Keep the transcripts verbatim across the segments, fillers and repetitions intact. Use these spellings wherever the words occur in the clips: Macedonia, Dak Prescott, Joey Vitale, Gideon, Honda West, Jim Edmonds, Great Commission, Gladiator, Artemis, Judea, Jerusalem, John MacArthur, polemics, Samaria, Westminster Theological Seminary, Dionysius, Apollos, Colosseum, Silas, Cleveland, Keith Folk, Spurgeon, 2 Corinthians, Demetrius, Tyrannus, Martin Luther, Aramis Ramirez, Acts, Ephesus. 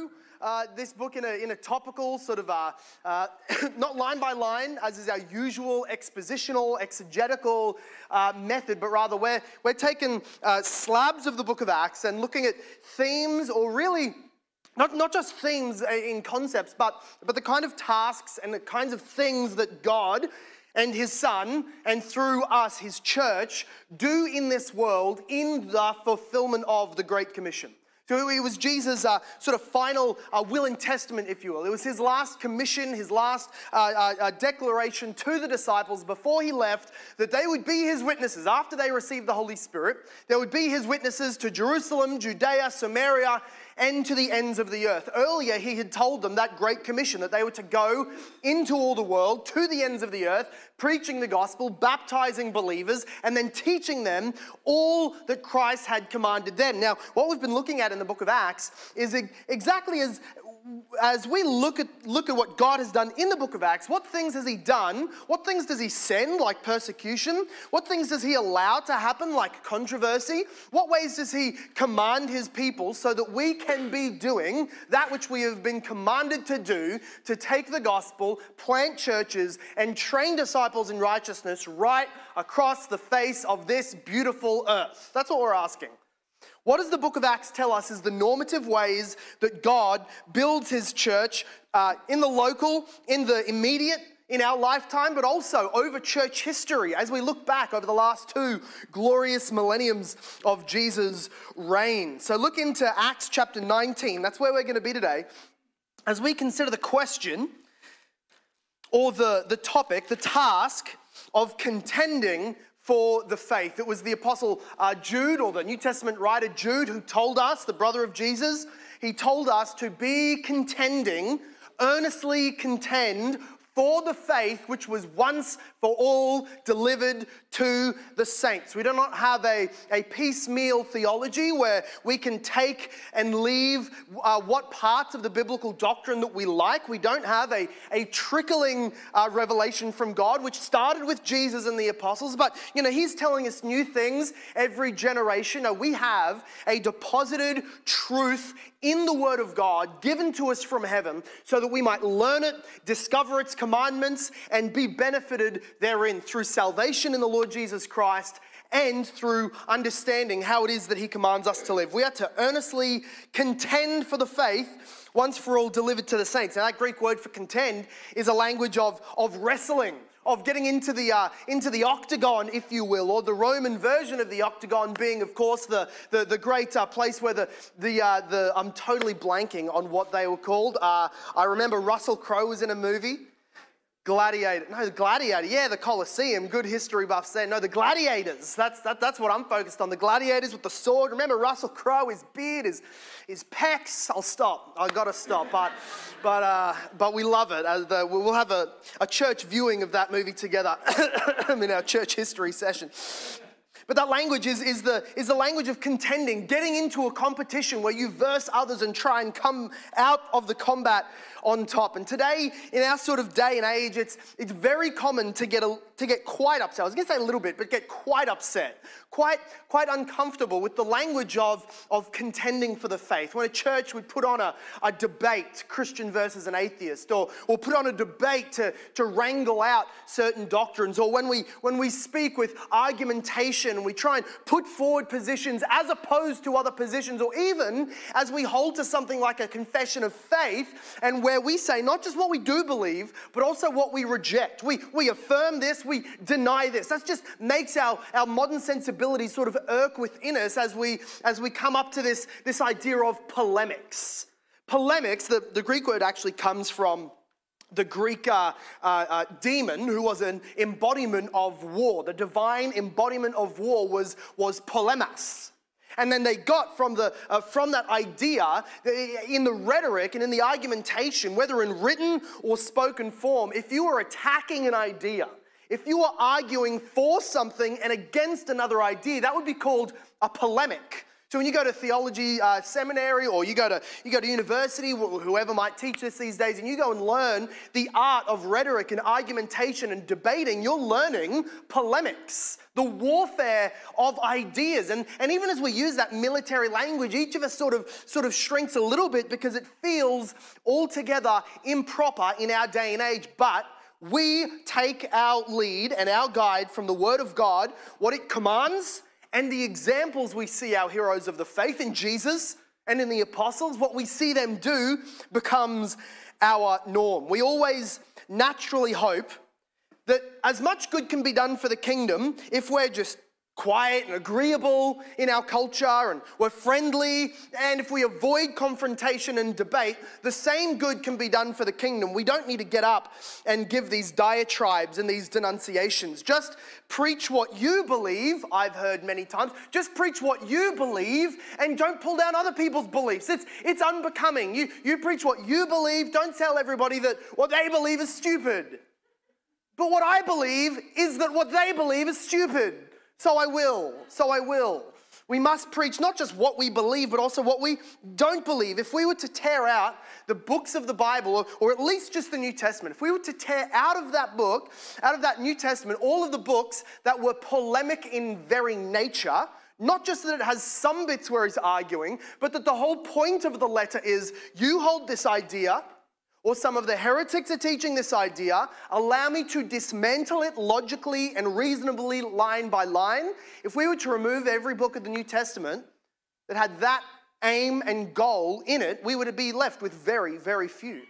through uh, this book in a, in a topical sort of, uh, uh, not line by line, as is our usual expositional, exegetical uh, method, but rather we're, we're taking uh, slabs of the book of Acts and looking at themes, or really Not, not just themes in concepts, but, but the kind of tasks and the kinds of things that God and his Son, and through us, his church, do in this world in the fulfillment of the Great Commission. So it was Jesus' uh, sort of final uh, will and testament, if you will. It was his last commission, his last uh, uh, declaration to the disciples before he left, that they would be his witnesses. After they received the Holy Spirit, they would be his witnesses to Jerusalem, Judea, Samaria, and to the ends of the earth. Earlier, he had told them that great commission, that they were to go into all the world, to the ends of the earth, preaching the gospel, baptizing believers, and then teaching them all that Christ had commanded them. Now, what we've been looking at in the book of Acts is exactly as, as we look at, look at what God has done in the book of Acts, what things has he done? What things does he send, like persecution? What things does he allow to happen, like controversy? What ways does he command his people so that we can Can be doing that which we have been commanded to do, to take the gospel, plant churches, and train disciples in righteousness right across the face of this beautiful earth? That's what we're asking. What does the book of Acts tell us is the normative ways that God builds his church uh, in the local, in the immediate, in our lifetime, but also over church history as we look back over the last two glorious millenniums of Jesus' reign? So look into Acts chapter nineteen. That's where we're going to be today as we consider the question, or the, the topic, the task of contending for the faith. It was the apostle uh, Jude, or the New Testament writer Jude, who told us, the brother of Jesus, he told us to be contending, earnestly contend for the faith which was once for all delivered to the saints. We do not have a, a piecemeal theology where we can take and leave uh, what parts of the biblical doctrine that we like. We don't have a, a trickling uh, revelation from God, which started with Jesus and the apostles. But, you know, he's telling us new things every generation. Now, we have a deposited truth in the Word of God given to us from heaven so that we might learn it, discover its commandments, and be benefited therein through salvation in the Lord Jesus Christ and through understanding how it is that he commands us to live. We are to earnestly contend for the faith once for all delivered to the saints. Now, that Greek word for contend is a language of, of wrestling, of getting into the, uh, into the octagon, if you will, or the Roman version of the octagon being, of course, the, the, the great uh, place where the, the, uh, the, I'm totally blanking on what they were called. Uh, I remember Russell Crowe was in a movie, Gladiator, no, the Gladiator, yeah, the Colosseum, good history buffs there. No, the Gladiators, that's, that, that's what I'm focused on, the Gladiators with the sword. Remember Russell Crowe, his beard, his, his pecs. I'll stop, I've got to stop, but but uh, but we love it. As the, we'll have a, a church viewing of that movie together in our church history session. But that language is, is, the, is the language of contending, getting into a competition where you verse others and try and come out of the combat on top. And today, in our sort of day and age, it's, it's very common to get, a, to get quite upset. I was going to say a little bit, but get quite upset, quite, quite uncomfortable with the language of, of contending for the faith. When a church would put on a, a debate, Christian versus an atheist, or, or put on a debate to, to wrangle out certain doctrines, or when we, when we speak with argumentation, we try and put forward positions as opposed to other positions, or even as we hold to something like a confession of faith, and where we say not just what we do believe, but also what we reject. We, we affirm this, we deny this. That just makes our, our modern sensibilities sort of irk within us as we, as we come up to this, this idea of polemics. Polemics, the, the Greek word actually comes from the Greek uh, uh, uh, demon, who was an embodiment of war. The divine embodiment of war was, was polemos. And then they got from, the, uh, from that idea, in the rhetoric and in the argumentation, whether in written or spoken form, if you were attacking an idea, if you were arguing for something and against another idea, that would be called a polemic. So when you go to theology uh, seminary, or you go to, you go to university, wh whoever might teach this these days, and you go and learn the art of rhetoric and argumentation and debating, you're learning polemics, the warfare of ideas. And, and even as we use that military language, each of us sort of, sort of shrinks a little bit because it feels altogether improper in our day and age. But we take our lead and our guide from the Word of God, what it commands, and the examples we see our heroes of the faith in Jesus and in the apostles, what we see them do becomes our norm. We always naturally hope that as much good can be done for the kingdom if we're just quiet and agreeable in our culture and we're friendly, and if we avoid confrontation and debate, the same good can be done for the kingdom. We don't need to get up and give these diatribes and these denunciations. Just preach what you believe, I've heard many times. Just preach what you believe and don't pull down other people's beliefs. It's, it's unbecoming. You, you preach what you believe. Don't tell everybody that what they believe is stupid. But what I believe is that what they believe is stupid. So I will, so I will. We must preach not just what we believe, but also what we don't believe. If we were to tear out the books of the Bible, or, or at least just the New Testament, if we were to tear out of that book, out of that New Testament, all of the books that were polemic in very nature, not just that it has some bits where he's arguing, but that the whole point of the letter is, you hold this idea, or some of the heretics are teaching this idea, allow me to dismantle it logically and reasonably line by line. If we were to remove every book of the New Testament that had that aim and goal in it, we would be left with very, very few.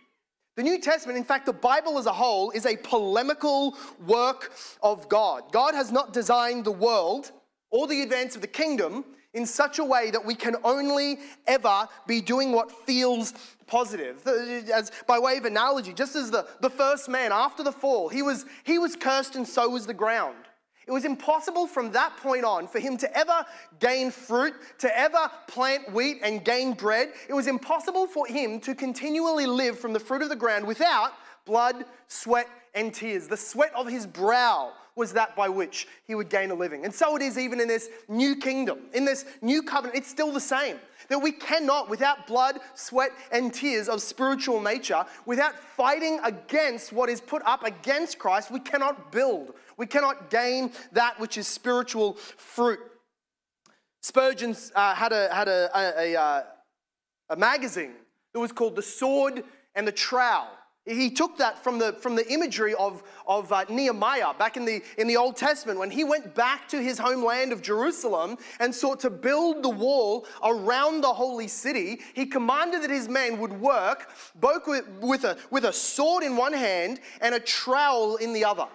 The New Testament, in fact, the Bible as a whole, is a polemical work of God. God has not designed the world or the advance of the kingdom in such a way that we can only ever be doing what feels positive. As by way of analogy, just as the, the first man after the fall, he was, he was cursed and so was the ground. It was impossible from that point on for him to ever gain fruit, to ever plant wheat and gain bread. It was impossible for him to continually live from the fruit of the ground without blood, sweat, and tears. The sweat of his brow was that by which he would gain a living. And so it is even in this new kingdom, in this new covenant, it's still the same. That we cannot, without blood, sweat, and tears of spiritual nature, without fighting against what is put up against Christ, we cannot build. We cannot gain that which is spiritual fruit. Spurgeon uh, had, a, had a, a, a, a magazine that was called The Sword and the Trowel. He took that from the, from the imagery of, of uh, Nehemiah back in the, in the Old Testament, when he went back to his homeland of Jerusalem and sought to build the wall around the holy city. He commanded that his men would work both with, with, a, with a sword in one hand and a trowel in the other.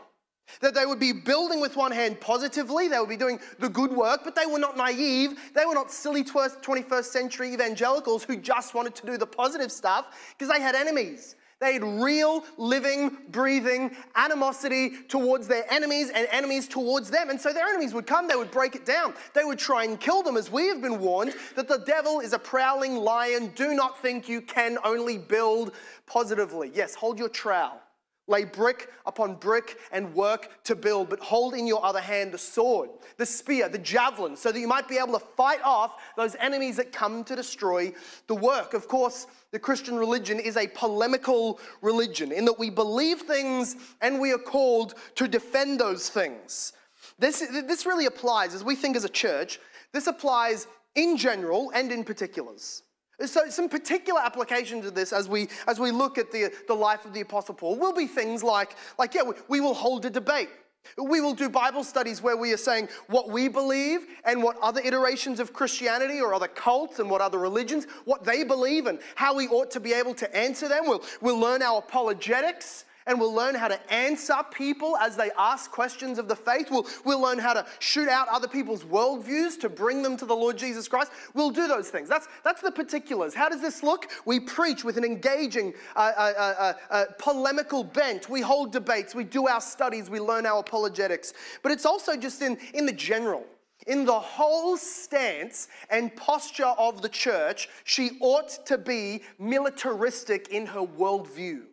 That they would be building with one hand positively, they would be doing the good work, but they were not naive, they were not silly twenty-first century evangelicals who just wanted to do the positive stuff, because they had enemies. They had real, living, breathing animosity towards their enemies and enemies towards them. And so their enemies would come, they would break it down. They would try and kill them, as we have been warned, that the devil is a prowling lion. Do not think you can only build positively. Yes, hold your trowel. Lay brick upon brick and work to build, but hold in your other hand the sword, the spear, the javelin, so that you might be able to fight off those enemies that come to destroy the work. Of course, the Christian religion is a polemical religion in that we believe things and we are called to defend those things. This, this really applies, as we think as a church, this applies in general and in particulars. So some particular applications of this as we, as we look at the, the life of the Apostle Paul will be things like, like yeah, we, we will hold a debate. We will do Bible studies where we are saying what we believe and what other iterations of Christianity or other cults and what other religions, what they believe and how we ought to be able to answer them. We'll, we'll learn our apologetics. And we'll learn how to answer people as they ask questions of the faith. We'll, we'll learn how to shoot out other people's worldviews to bring them to the Lord Jesus Christ. We'll do those things. That's, that's the particulars. How does this look? We preach with an engaging, uh, uh, uh, uh, polemical bent. We hold debates. We do our studies. We learn our apologetics. But it's also just in, in the general. In the whole stance and posture of the church, she ought to be militaristic in her worldview.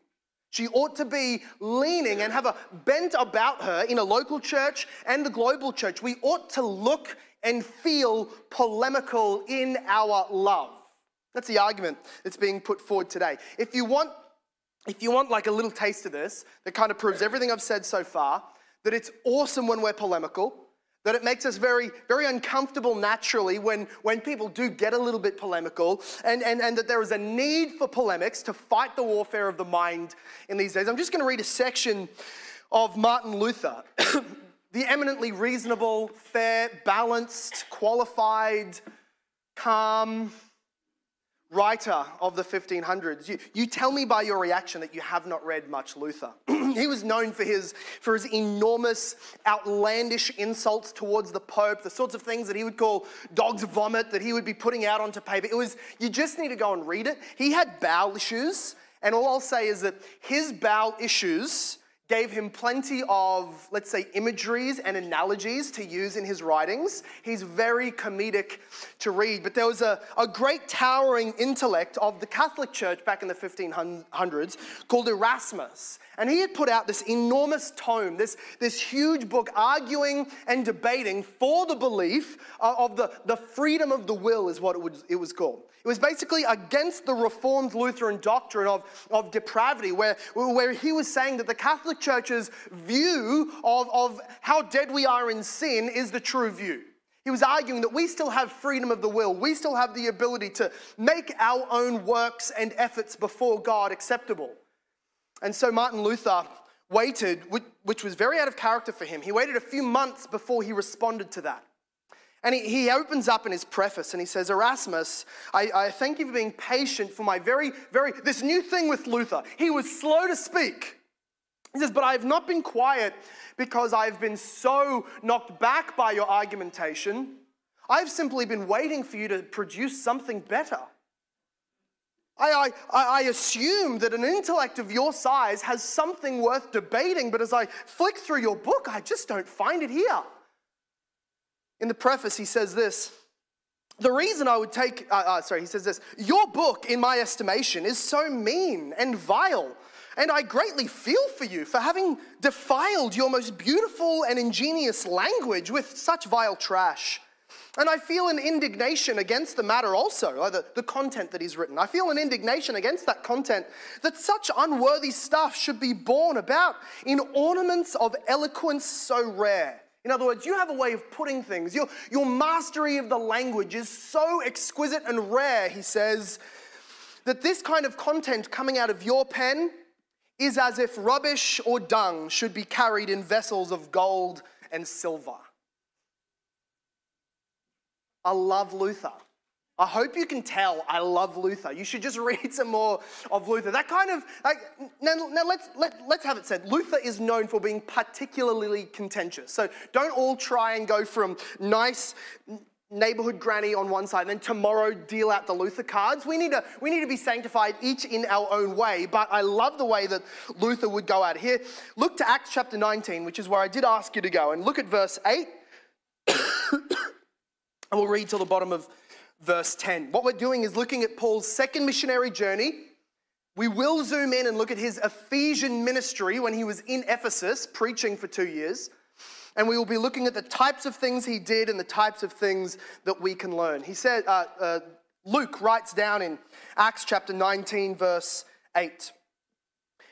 She ought to be leaning and have a bent about her in a local church and the global church. We ought to look and feel polemical in our love. That's the argument that's being put forward today. If you want, if you want like a little taste of this, that kind of proves everything I've said so far, that it's awesome when we're polemical, that it makes us very, very uncomfortable naturally when, when people do get a little bit polemical, and, and, and that there is a need for polemics to fight the warfare of the mind in these days. I'm just going to read a section of Martin Luther, the eminently reasonable, fair, balanced, qualified, calm writer of the fifteen hundreds. You, you tell me by your reaction that you have not read much Luther. He was known for his, for his enormous, outlandish insults towards the Pope, the sorts of things that he would call dog's vomit that he would be putting out onto paper. It was, you just need to go and read it. He had bowel issues, and all I'll say is that his bowel issues gave him plenty of, let's say, imageries and analogies to use in his writings. He's very comedic to read. But there was a, a great towering intellect of the Catholic Church back in the fifteen hundreds called Erasmus. And he had put out this enormous tome, this, this huge book arguing and debating for the belief of the, the freedom of the will is what it was, it was called. It was basically against the Reformed Lutheran doctrine of, of depravity, where, where he was saying that the Catholic Church's view of, of how dead we are in sin is the true view. He was arguing that we still have freedom of the will. We still have the ability to make our own works and efforts before God acceptable. And so Martin Luther waited, which was very out of character for him. He waited a few months before he responded to that. And he, he opens up in his preface and he says, Erasmus, I, I thank you for being patient for my very, very, this new thing with Luther. He was slow to speak. He says, but I have not been quiet because I've been so knocked back by your argumentation. I've simply been waiting for you to produce something better. I, I, I assume that an intellect of your size has something worth debating, but as I flick through your book, I just don't find it here. In the preface, he says this, the reason I would take, uh, uh, sorry, he says this, your book, in my estimation, is so mean and vile, and I greatly feel for you for having defiled your most beautiful and ingenious language with such vile trash. And I feel an indignation against the matter also, the, the content that he's written. I feel an indignation against that content, that such unworthy stuff should be borne about in ornaments of eloquence so rare. In other words, you have a way of putting things. Your, your mastery of the language is so exquisite and rare, he says, that this kind of content coming out of your pen is as if rubbish or dung should be carried in vessels of gold and silver. I love Luther. I hope you can tell I love Luther. You should just read some more of Luther. That kind of, like, now, now let's, let, let's have it said. Luther is known for being particularly contentious. So don't all try and go from nice neighborhood granny on one side and then tomorrow deal out the Luther cards. We need to, we need to be sanctified each in our own way, but I love the way that Luther would go out here. Look to Acts chapter nineteen, which is where I did ask you to go, and look at verse eight. And we'll read till the bottom of verse ten. What we're doing is looking at Paul's second missionary journey. We will zoom in and look at his Ephesian ministry when he was in Ephesus preaching for two years. And we will be looking at the types of things he did and the types of things that we can learn. He said, uh, uh, Luke writes down in Acts chapter nineteen, verse eight.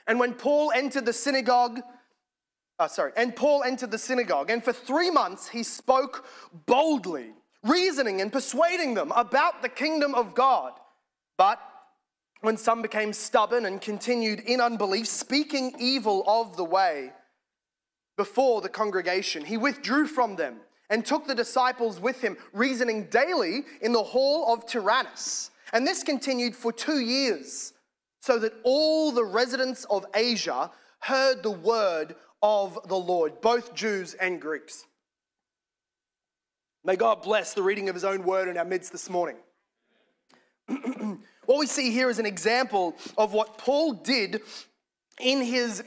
And when Paul entered the synagogue, uh, sorry, and Paul entered the synagogue, and for three months he spoke boldly, reasoning and persuading them about the kingdom of God. But when some became stubborn and continued in unbelief, speaking evil of the way before the congregation, he withdrew from them and took the disciples with him, reasoning daily in the hall of Tyrannus. And this continued for two years, so that all the residents of Asia heard the word of the Lord, both Jews and Greeks. May God bless the reading of his own word in our midst this morning. What we see here is an example of what Paul did in his,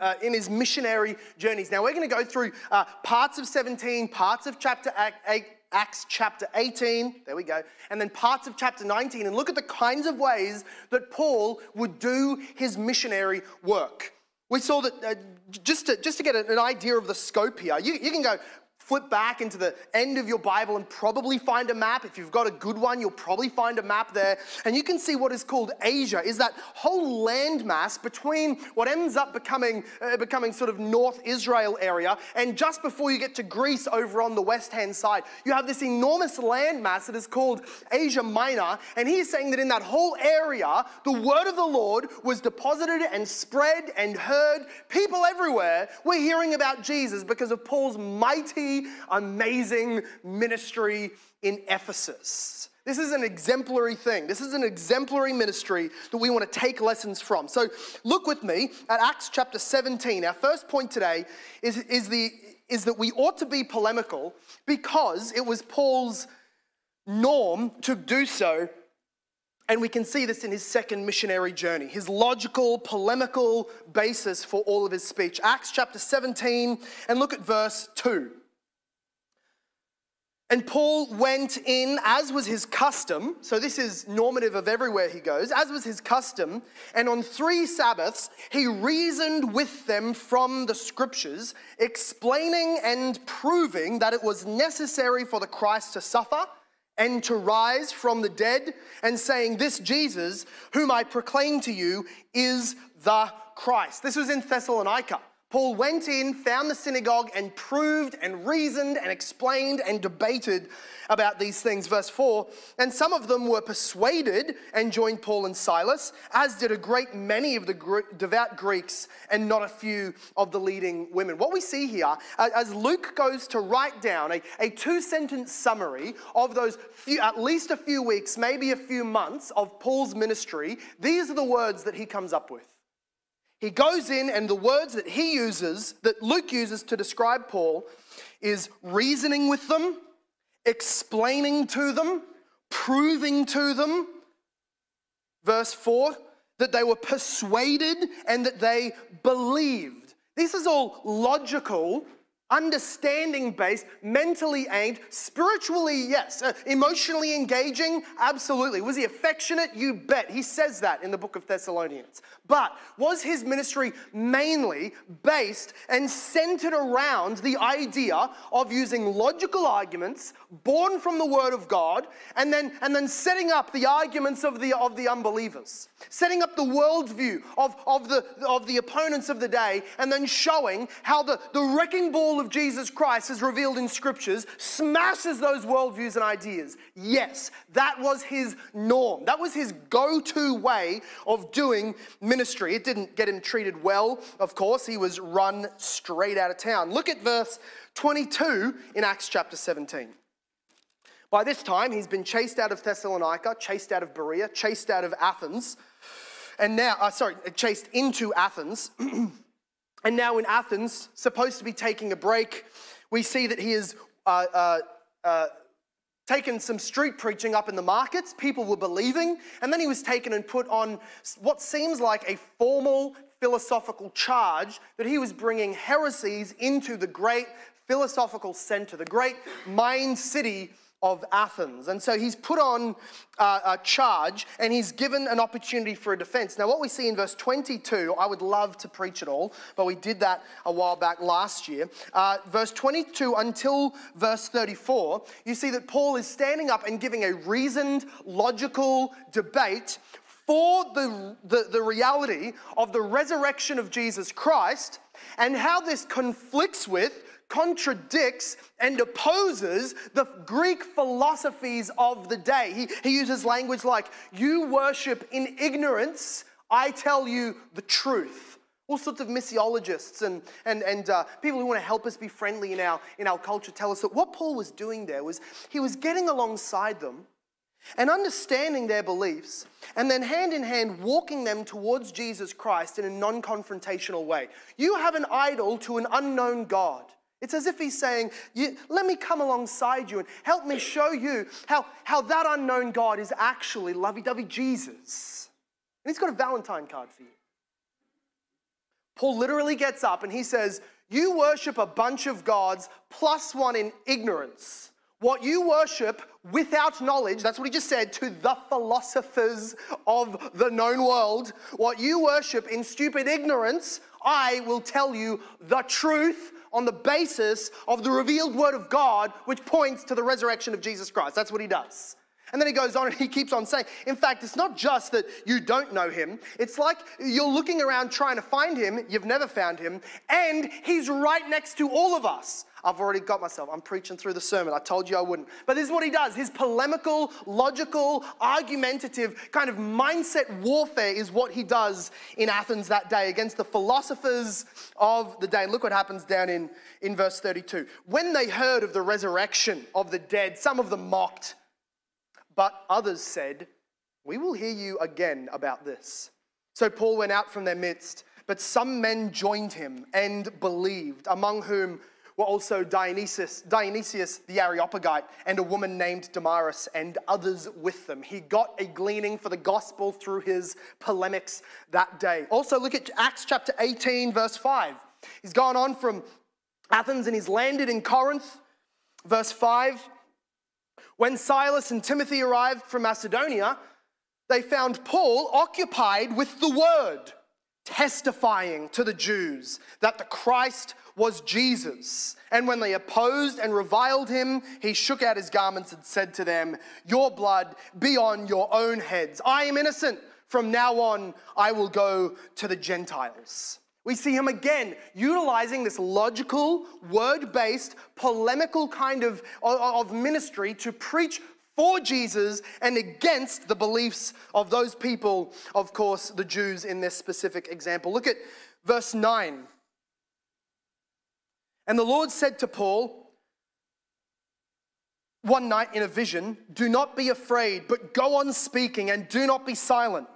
uh, in his missionary journeys. Now, we're going to go through uh, parts of seventeen, parts of chapter eight, Acts chapter eighteen, there we go, and then parts of chapter nineteen, and look at the kinds of ways that Paul would do his missionary work. We saw that, uh, just, to, just to get an idea of the scope here, you, you can go flip back into the end of your Bible and probably find a map. If you've got a good one, you'll probably find a map there. And you can see what is called Asia is that whole landmass between what ends up becoming, uh, becoming sort of North Israel area. And just before you get to Greece over on the west-hand side, you have this enormous landmass that is called Asia Minor. And he's saying that in that whole area, the word of the Lord was deposited and spread and heard. People everywhere were hearing about Jesus because of Paul's mighty, amazing ministry in Ephesus. This is an exemplary thing. This is an exemplary ministry that we want to take lessons from. So look with me at Acts chapter seventeen. Our first point today is, is, the, is that we ought to be polemical because it was Paul's norm to do so. And we can see this in his second missionary journey, his logical, polemical basis for all of his speech. Acts chapter seventeen, and look at verse two. And Paul went in, as was his custom, so this is normative of everywhere he goes, as was his custom, and on three Sabbaths he reasoned with them from the Scriptures, explaining and proving that it was necessary for the Christ to suffer and to rise from the dead, and saying, this Jesus, whom I proclaim to you, is the Christ. This was in Thessalonica. Paul went in, found the synagogue, and proved and reasoned and explained and debated about these things. Verse four, and some of them were persuaded and joined Paul and Silas, as did a great many of the Gre- devout Greeks and not a few of the leading women. What we see here, as Luke goes to write down a, a two-sentence summary of those few, at least a few weeks, maybe a few months of Paul's ministry, these are the words that he comes up with. He goes in, and the words that he uses, that Luke uses to describe Paul, is reasoning with them, explaining to them, proving to them. Verse four, that they were persuaded and that they believed. This is all logical, understanding-based, mentally aimed, spiritually, yes, uh, emotionally engaging, absolutely. Was he affectionate? You bet. He says that in the book of Thessalonians. But was his ministry mainly based and centered around the idea of using logical arguments born from the Word of God and then, and then setting up the arguments of the, of the unbelievers, setting up the worldview of, of, the, of the opponents of the day, and then showing how the, the wrecking ball of Jesus Christ as revealed in Scriptures smashes those worldviews and ideas. Yes, that was his norm. That was his go-to way of doing ministry. It didn't get him treated well, of course. He was run straight out of town. Look at verse twenty-two in Acts chapter seventeen. By this time, he's been chased out of Thessalonica, chased out of Berea, chased out of Athens, and now, uh, sorry, chased into Athens. And now in Athens, supposed to be taking a break, we see that he has uh, uh, uh, taken some street preaching up in the markets. People were believing. And then he was taken and put on what seems like a formal philosophical charge that he was bringing heresies into the great philosophical center, the great mind city of Athens. And so he's put on uh, a charge and he's given an opportunity for a defense. Now, what we see in verse twenty-two, I would love to preach it all, but we did that a while back last year. Uh, verse twenty-two until verse thirty-four, you see that Paul is standing up and giving a reasoned, logical debate for the, the, the reality of the resurrection of Jesus Christ and how this conflicts with, contradicts and opposes the Greek philosophies of the day. He, he uses language like, you worship in ignorance, I tell you the truth. All sorts of missiologists and, and, and uh, people who want to help us be friendly in our, in our culture tell us that what Paul was doing there was he was getting alongside them and understanding their beliefs, and then hand in hand walking them towards Jesus Christ in a non-confrontational way. You have an idol to an unknown God. It's as if he's saying, let me come alongside you and help me show you how, how that unknown God is actually lovey-dovey Jesus. And he's got a Valentine card for you. Paul literally gets up and he says, you worship a bunch of gods plus one in ignorance. What you worship without knowledge, that's what he just said, to the philosophers of the known world. What you worship in stupid ignorance, I will tell you the truth on the basis of the revealed word of God, which points to the resurrection of Jesus Christ. That's what he does. And then he goes on and he keeps on saying, in fact, it's not just that you don't know him. It's like you're looking around trying to find him. You've never found him. And he's right next to all of us. I've already got myself. I'm preaching through the sermon. I told you I wouldn't. But this is what he does. His polemical, logical, argumentative kind of mindset warfare is what he does in Athens that day against the philosophers of the day. And look what happens down in, in verse thirty-two. When they heard of the resurrection of the dead, some of them mocked. But others said, "We will hear you again about this." So Paul went out from their midst, but some men joined him and believed, among whom were also Dionysius, Dionysius the Areopagite, and a woman named Damaris, and others with them. He got a gleaning for the gospel through his polemics that day. Also look at Acts chapter eighteen, verse five. He's gone on from Athens and he's landed in Corinth, verse five. When Silas and Timothy arrived from Macedonia, they found Paul occupied with the word, testifying to the Jews that the Christ was Jesus. And when they opposed and reviled him, he shook out his garments and said to them, "Your blood be on your own heads. I am innocent. From now on, I will go to the Gentiles." We see him again utilizing this logical, word-based, polemical kind of, of ministry to preach for Jesus and against the beliefs of those people, of course, the Jews in this specific example. Look at verse nine. And the Lord said to Paul one night in a vision, "Do not be afraid, but go on speaking and do not be silent."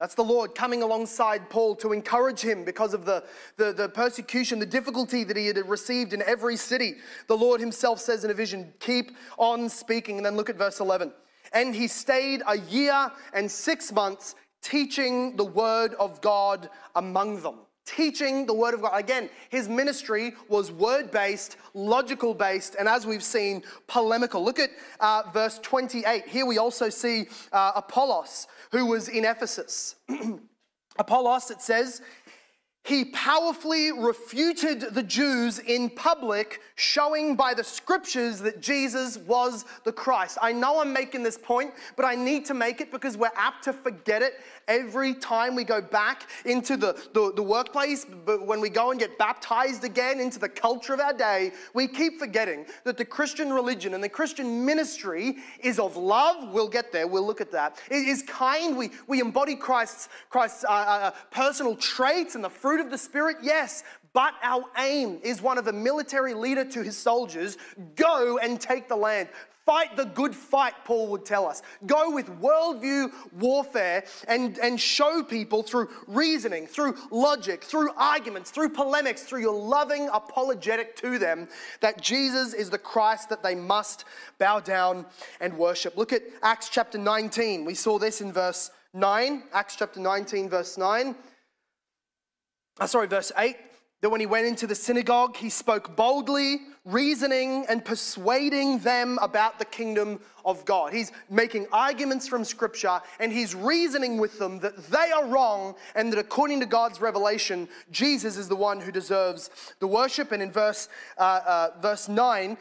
That's the Lord coming alongside Paul to encourage him because of the, the, the persecution, the difficulty that he had received in every city. The Lord himself says in a vision, "Keep on speaking." And then look at verse eleven. And he stayed a year and six months teaching the word of God among them. Teaching the word of God. Again, his ministry was word-based, logical-based, and as we've seen, polemical. Look at uh, verse twenty-eight. Here we also see uh, Apollos, who was in Ephesus. Apollos, it says, he powerfully refuted the Jews in public, showing by the scriptures that Jesus was the Christ. I know I'm making this point, but I need to make it because we're apt to forget it every time we go back into the, the, the workplace. But when we go and get baptized again into the culture of our day, we keep forgetting that the Christian religion and the Christian ministry is of love. We'll get there. We'll look at that. It is kind. We, we embody Christ's, Christ's uh, uh, personal traits and the fruit of the Spirit, yes, but our aim is one of a military leader to his soldiers. Go and take the land. Fight the good fight, Paul would tell us. Go with worldview warfare and, and show people through reasoning, through logic, through arguments, through polemics, through your loving apologetic to them that Jesus is the Christ that they must bow down and worship. Look at Acts chapter nineteen. We saw this in verse nine. Acts chapter nineteen, verse nine. Uh, sorry, verse eight, that when he went into the synagogue, he spoke boldly, reasoning and persuading them about the kingdom of God. He's making arguments from Scripture, and he's reasoning with them that they are wrong and that according to God's revelation, Jesus is the one who deserves the worship. And in verse, uh, uh, verse nine,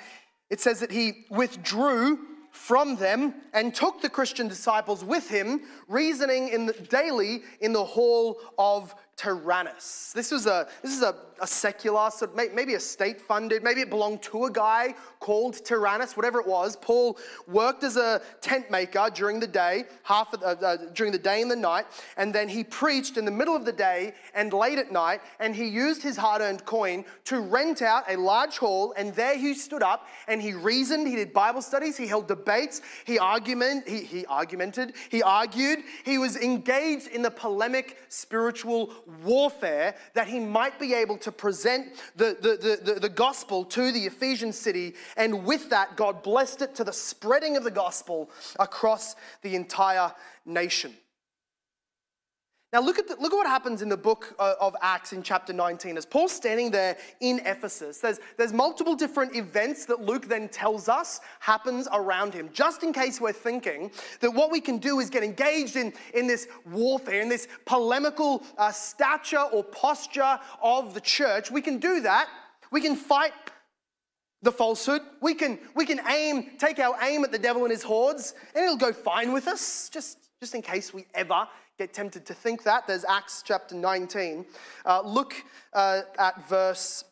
it says that he withdrew from them and took the Christian disciples with him, reasoning in the, daily in the hall of Tyrannus. This was a this is a, a secular, so maybe a state-funded, maybe it belonged to a guy called Tyrannus. Whatever it was, Paul worked as a tent maker during the day, half of, uh, during the day and the night, and then he preached in the middle of the day and late at night. And he used his hard-earned coin to rent out a large hall, and there he stood up and he reasoned. He did Bible studies. He held debates. He argument. He he argumented. He argued. He was engaged in the polemic spiritual warfare that he might be able to present the, the, the, the gospel to the Ephesian city, and with that, God blessed it to the spreading of the gospel across the entire nation. Now look at, the, look at what happens in the book of Acts in chapter nineteen. As Paul's standing there in Ephesus, there's, there's multiple different events that Luke then tells us happens around him, just in case we're thinking that what we can do is get engaged in, in this warfare, in this polemical uh, stature or posture of the church. We can do that. We can fight the falsehood. We can, we can aim, take our aim at the devil and his hordes, and it'll go fine with us, just, just in case we ever get tempted to think that. There's Acts chapter nineteen. Uh, look uh, at verse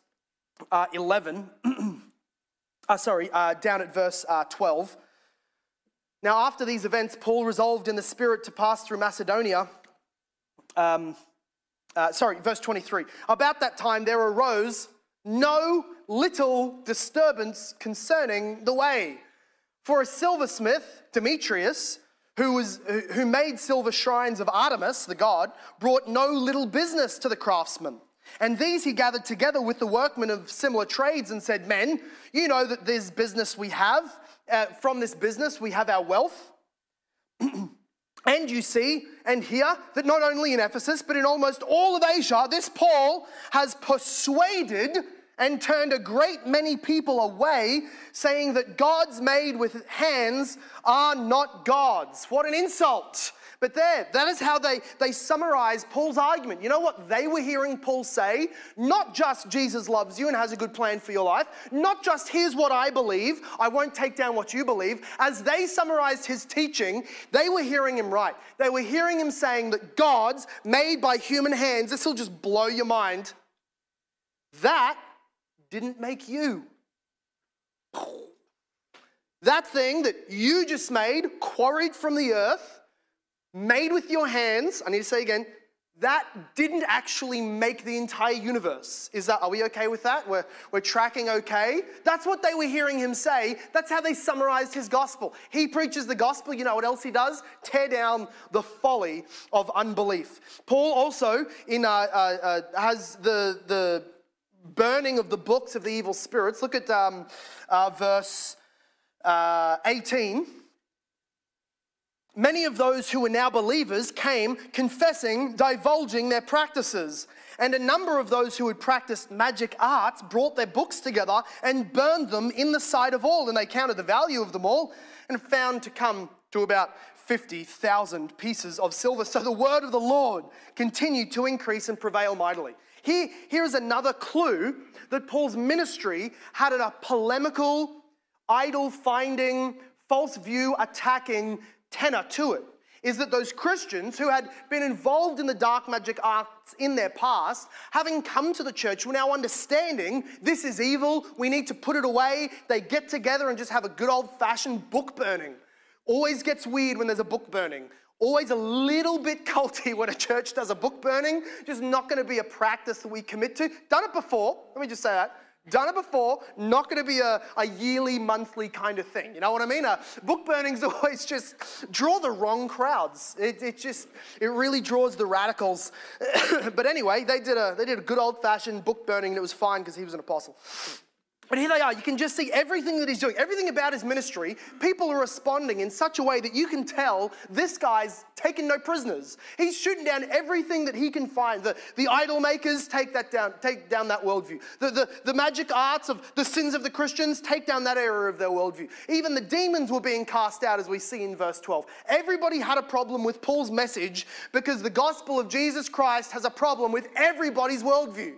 uh, eleven. uh, sorry, uh, down at verse uh, twelve. Now, after these events, Paul resolved in the Spirit to pass through Macedonia. Um, uh, sorry, verse twenty-three. About that time there arose no little disturbance concerning the way. For a silversmith, Demetrius, who was who made silver shrines of Artemis, the god, brought no little business to the craftsmen. And these he gathered together with the workmen of similar trades and said, "Men, you know that this business we have, uh, from this business we have our wealth. And you see and hear that not only in Ephesus, but in almost all of Asia, this Paul has persuaded and turned a great many people away, saying that gods made with hands are not gods." What an insult. But there, that is how they, they summarize Paul's argument. You know what they were hearing Paul say? Not just Jesus loves you and has a good plan for your life. Not just here's what I believe, I won't take down what you believe. As they summarized his teaching, they were hearing him right. They were hearing him saying that gods made by human hands, this will just blow your mind, that didn't make you. That thing that you just made, quarried from the earth, made with your hands, I need to say again, that didn't actually make the entire universe. Is that, are we okay with that? We're, we're tracking okay? That's what they were hearing him say. That's how they summarized his gospel. He preaches the gospel. You know what else he does? Tear down the folly of unbelief. Paul also in uh, uh, uh, has the... the burning of the books of the evil spirits. Look at um, uh, verse uh, eighteen. Many of those who were now believers came confessing, divulging their practices. And a number of those who had practiced magic arts brought their books together and burned them in the sight of all. And they counted the value of them all and found to come to about fifty thousand pieces of silver. So the word of the Lord continued to increase and prevail mightily. Here, here is another clue that Paul's ministry had a polemical, idol-finding, false view-attacking tenor to it, is that those Christians who had been involved in the dark magic arts in their past, having come to the church, were now understanding this is evil, we need to put it away. They get together and just have a good old-fashioned book burning. Always gets weird when there's a book burning. Always a little bit culty when a church does a book burning. Just not going to be a practice that we commit to. Done it before. Let me just say that. Done it before. Not going to be a, a yearly, monthly kind of thing. You know what I mean? Uh, book burnings always just draw the wrong crowds. It, it just, it really draws the radicals. But anyway, they did a, they did a good old-fashioned book burning, and it was fine because he was an apostle. But here they are. You can just see everything that he's doing, everything about his ministry. People are responding in such a way that you can tell this guy's taking no prisoners. He's shooting down everything that he can find. The, the idol makers, take that down, take down that worldview. The, the, the magic arts of the sins of the Christians, take down that area of their worldview. Even the demons were being cast out, as we see in verse twelve. Everybody had a problem with Paul's message because the gospel of Jesus Christ has a problem with everybody's worldview.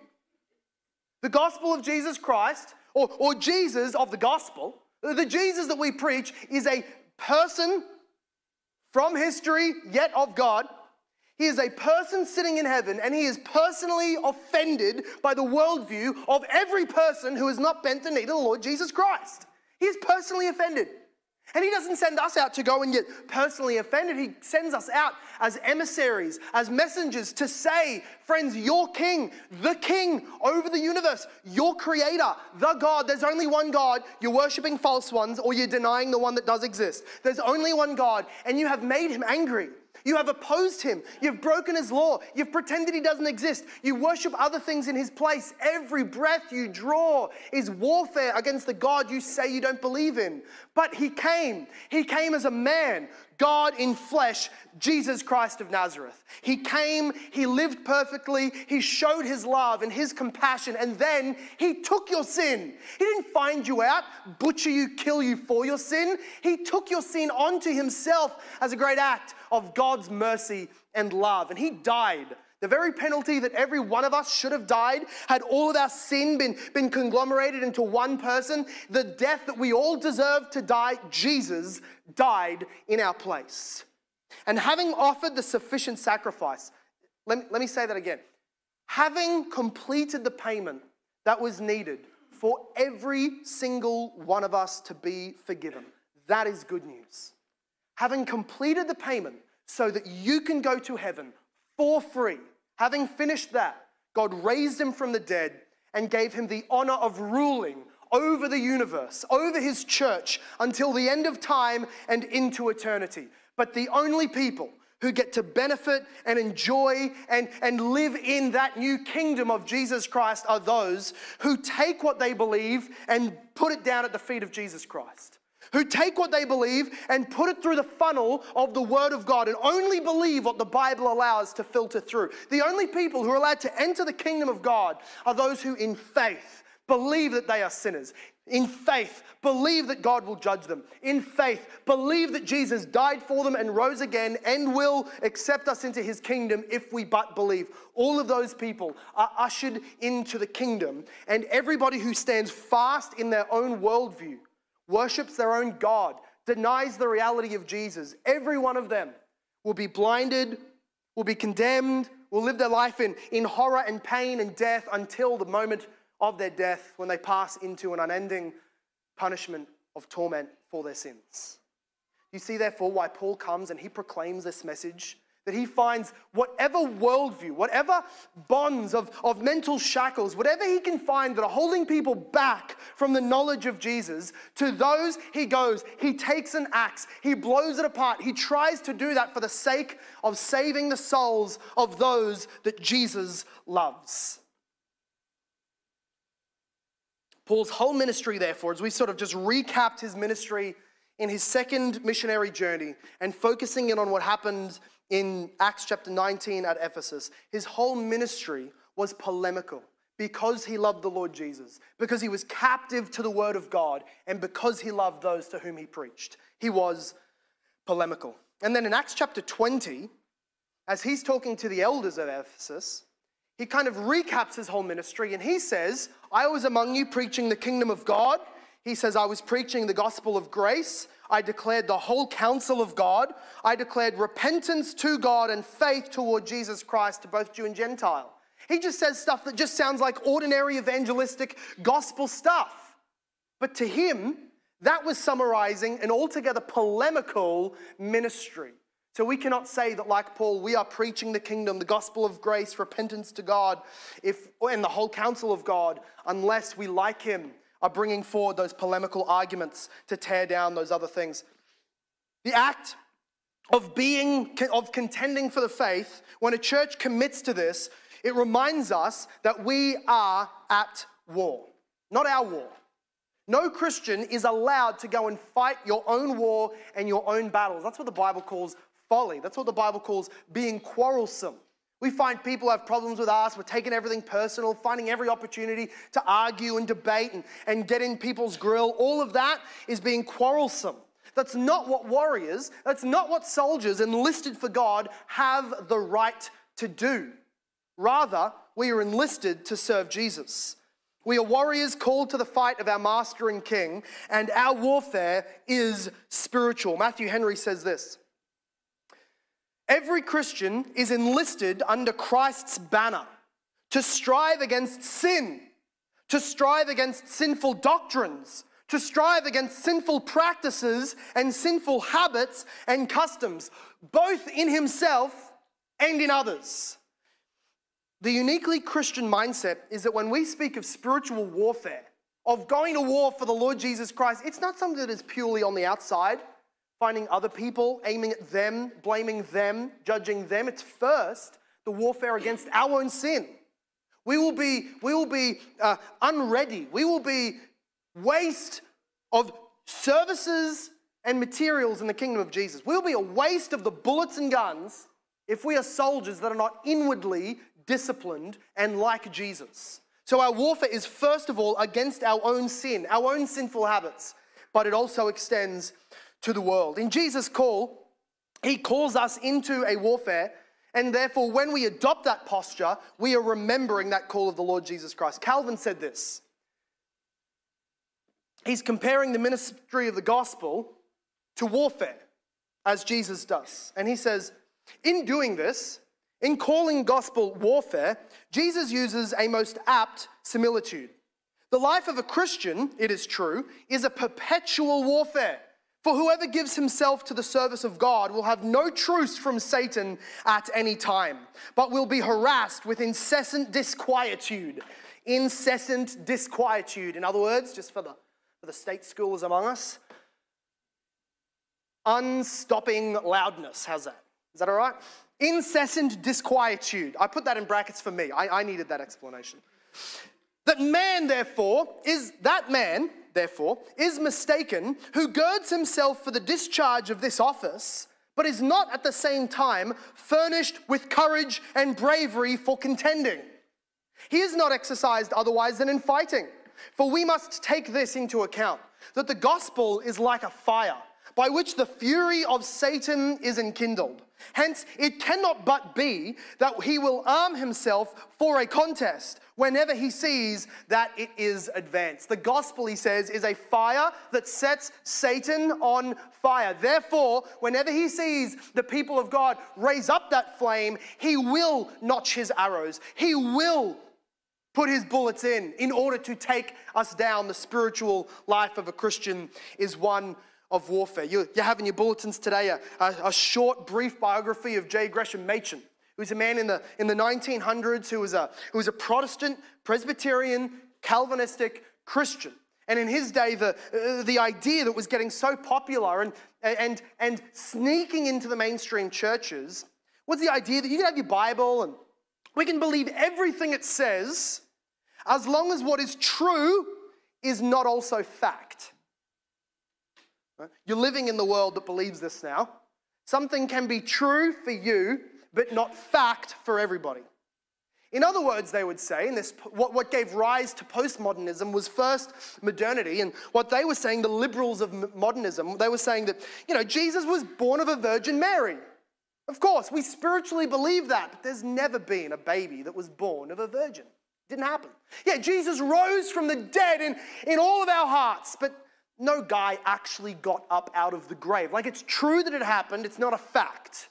The gospel of Jesus Christ... Or, or Jesus of the gospel, the Jesus that we preach is a person from history, yet of God. He is a person sitting in heaven, and he is personally offended by the worldview of every person who has not bent the knee to the Lord Jesus Christ. He is personally offended. And he doesn't send us out to go and get personally offended. He sends us out as emissaries, as messengers to say, friends, your king, the king over the universe, your creator, the God. There's only one God. You're worshipping false ones, or you're denying the one that does exist. There's only one God, and you have made him angry. You have opposed him. You've broken his law. You've pretended he doesn't exist. You worship other things in his place. Every breath you draw is warfare against the God you say you don't believe in. But he came. He came as a man, God in flesh, Jesus Christ of Nazareth. He came, he lived perfectly, he showed his love and his compassion, and then he took your sin. He didn't find you out, butcher you, kill you for your sin. He took your sin onto himself as a great act of God's mercy and love, and he died. The very penalty that every one of us should have died, had all of our sin been, been conglomerated into one person, the death that we all deserved to die, Jesus died in our place. And having offered the sufficient sacrifice, let me, let me say that again. Having completed the payment that was needed for every single one of us to be forgiven, that is good news. Having completed the payment so that you can go to heaven for free, having finished that, God raised him from the dead and gave him the honor of ruling over the universe, over his church, until the end of time and into eternity. But the only people who get to benefit and enjoy and, and live in that new kingdom of Jesus Christ are those who take what they believe and put it down at the feet of Jesus Christ, who take what they believe and put it through the funnel of the Word of God and only believe what the Bible allows to filter through. The only people who are allowed to enter the kingdom of God are those who in faith believe that they are sinners. In faith, believe that God will judge them. In faith, believe that Jesus died for them and rose again and will accept us into his kingdom if we but believe. All of those people are ushered into the kingdom, and everybody who stands fast in their own worldview, worships their own God, denies the reality of Jesus, every one of them will be blinded, will be condemned, will live their life in, in horror and pain and death until the moment of their death when they pass into an unending punishment of torment for their sins. You see, therefore, why Paul comes and he proclaims this message, that he finds whatever worldview, whatever bonds of, of mental shackles, whatever he can find that are holding people back from the knowledge of Jesus, to those he goes, he takes an axe, he blows it apart, he tries to do that for the sake of saving the souls of those that Jesus loves. Paul's whole ministry, therefore, as we sort of just recapped his ministry in his second missionary journey and focusing in on what happened in Acts chapter nineteen at Ephesus, his whole ministry was polemical because he loved the Lord Jesus, because he was captive to the word of God, and because he loved those to whom he preached. He was polemical. And then in Acts chapter twenty, as he's talking to the elders of Ephesus, he kind of recaps his whole ministry and he says, I was among you preaching the kingdom of God. He says, I was preaching the gospel of grace. I declared the whole counsel of God. I declared repentance to God and faith toward Jesus Christ to both Jew and Gentile. He just says stuff that just sounds like ordinary evangelistic gospel stuff. But to him, that was summarizing an altogether polemical ministry. So we cannot say that, like Paul, we are preaching the kingdom, the gospel of grace, repentance to God, if, and the whole counsel of God, unless we, like him, are bringing forward those polemical arguments to tear down those other things. The act of being, of contending for the faith, when a church commits to this, it reminds us that we are at war, not our war. No Christian is allowed to go and fight your own war and your own battles. That's what the Bible calls folly. That's what the Bible calls being quarrelsome. We find people have problems with us. We're taking everything personal, finding every opportunity to argue and debate and, and get in people's grill. All of that is being quarrelsome. That's not what warriors, that's not what soldiers enlisted for God have the right to do. Rather, we are enlisted to serve Jesus. We are warriors called to the fight of our master and king, and our warfare is spiritual. Matthew Henry says this. Every Christian is enlisted under Christ's banner to strive against sin, to strive against sinful doctrines, to strive against sinful practices and sinful habits and customs, both in himself and in others. The uniquely Christian mindset is that when we speak of spiritual warfare, of going to war for the Lord Jesus Christ, it's not something that is purely on the outside. Finding other people, aiming at them, blaming them, judging them. It's first the warfare against our own sin. We will be, we will be uh, unready. We will be waste of services and materials in the kingdom of Jesus. We'll be a waste of the bullets and guns if we are soldiers that are not inwardly disciplined and like Jesus. So our warfare is first of all against our own sin, our own sinful habits, but it also extends to the world. In Jesus' call, he calls us into a warfare, and therefore when we adopt that posture, we are remembering that call of the Lord Jesus Christ. Calvin said this. He's comparing the ministry of the gospel to warfare, as Jesus does. And he says, in doing this, in calling gospel warfare, Jesus uses a most apt similitude. The life of a Christian, it is true, is a perpetual warfare. For whoever gives himself to the service of God will have no truce from Satan at any time, but will be harassed with incessant disquietude. Incessant disquietude. In other words, just for the, for the state schools among us, unstopping loudness. How's that? Is that all right? Incessant disquietude. I put that in brackets for me. I, I needed that explanation. That man, therefore, is that man, therefore, is mistaken who girds himself for the discharge of this office, but is not at the same time furnished with courage and bravery for contending. He is not exercised otherwise than in fighting. For we must take this into account, that the gospel is like a fire, by which the fury of Satan is enkindled. Hence, it cannot but be that he will arm himself for a contest whenever he sees that it is advanced. The gospel, he says, is a fire that sets Satan on fire. Therefore, whenever he sees the people of God raise up that flame, he will notch his arrows. He will put his bullets in in order to take us down. The spiritual life of a Christian is one of warfare. You, you have in your bulletins today a, a, a short, brief biography of J. Gresham Machen, who's a man in the, in the nineteen hundreds who was a, who was a Protestant, Presbyterian, Calvinistic Christian. And in his day, the, uh, the idea that was getting so popular and, and, and sneaking into the mainstream churches was the idea that you can have your Bible and we can believe everything it says as long as what is true is not also fact. You're living in the world that believes this now. Something can be true for you, but not fact for everybody. In other words, they would say, and this, what, what gave rise to postmodernism was first modernity, and what they were saying, the liberals of modernism, they were saying that, you know, Jesus was born of a Virgin Mary. Of course, we spiritually believe that, but there's never been a baby that was born of a virgin. It didn't happen. Yeah, Jesus rose from the dead in, in all of our hearts, but no guy actually got up out of the grave. Like, it's true that it happened, it's not a fact.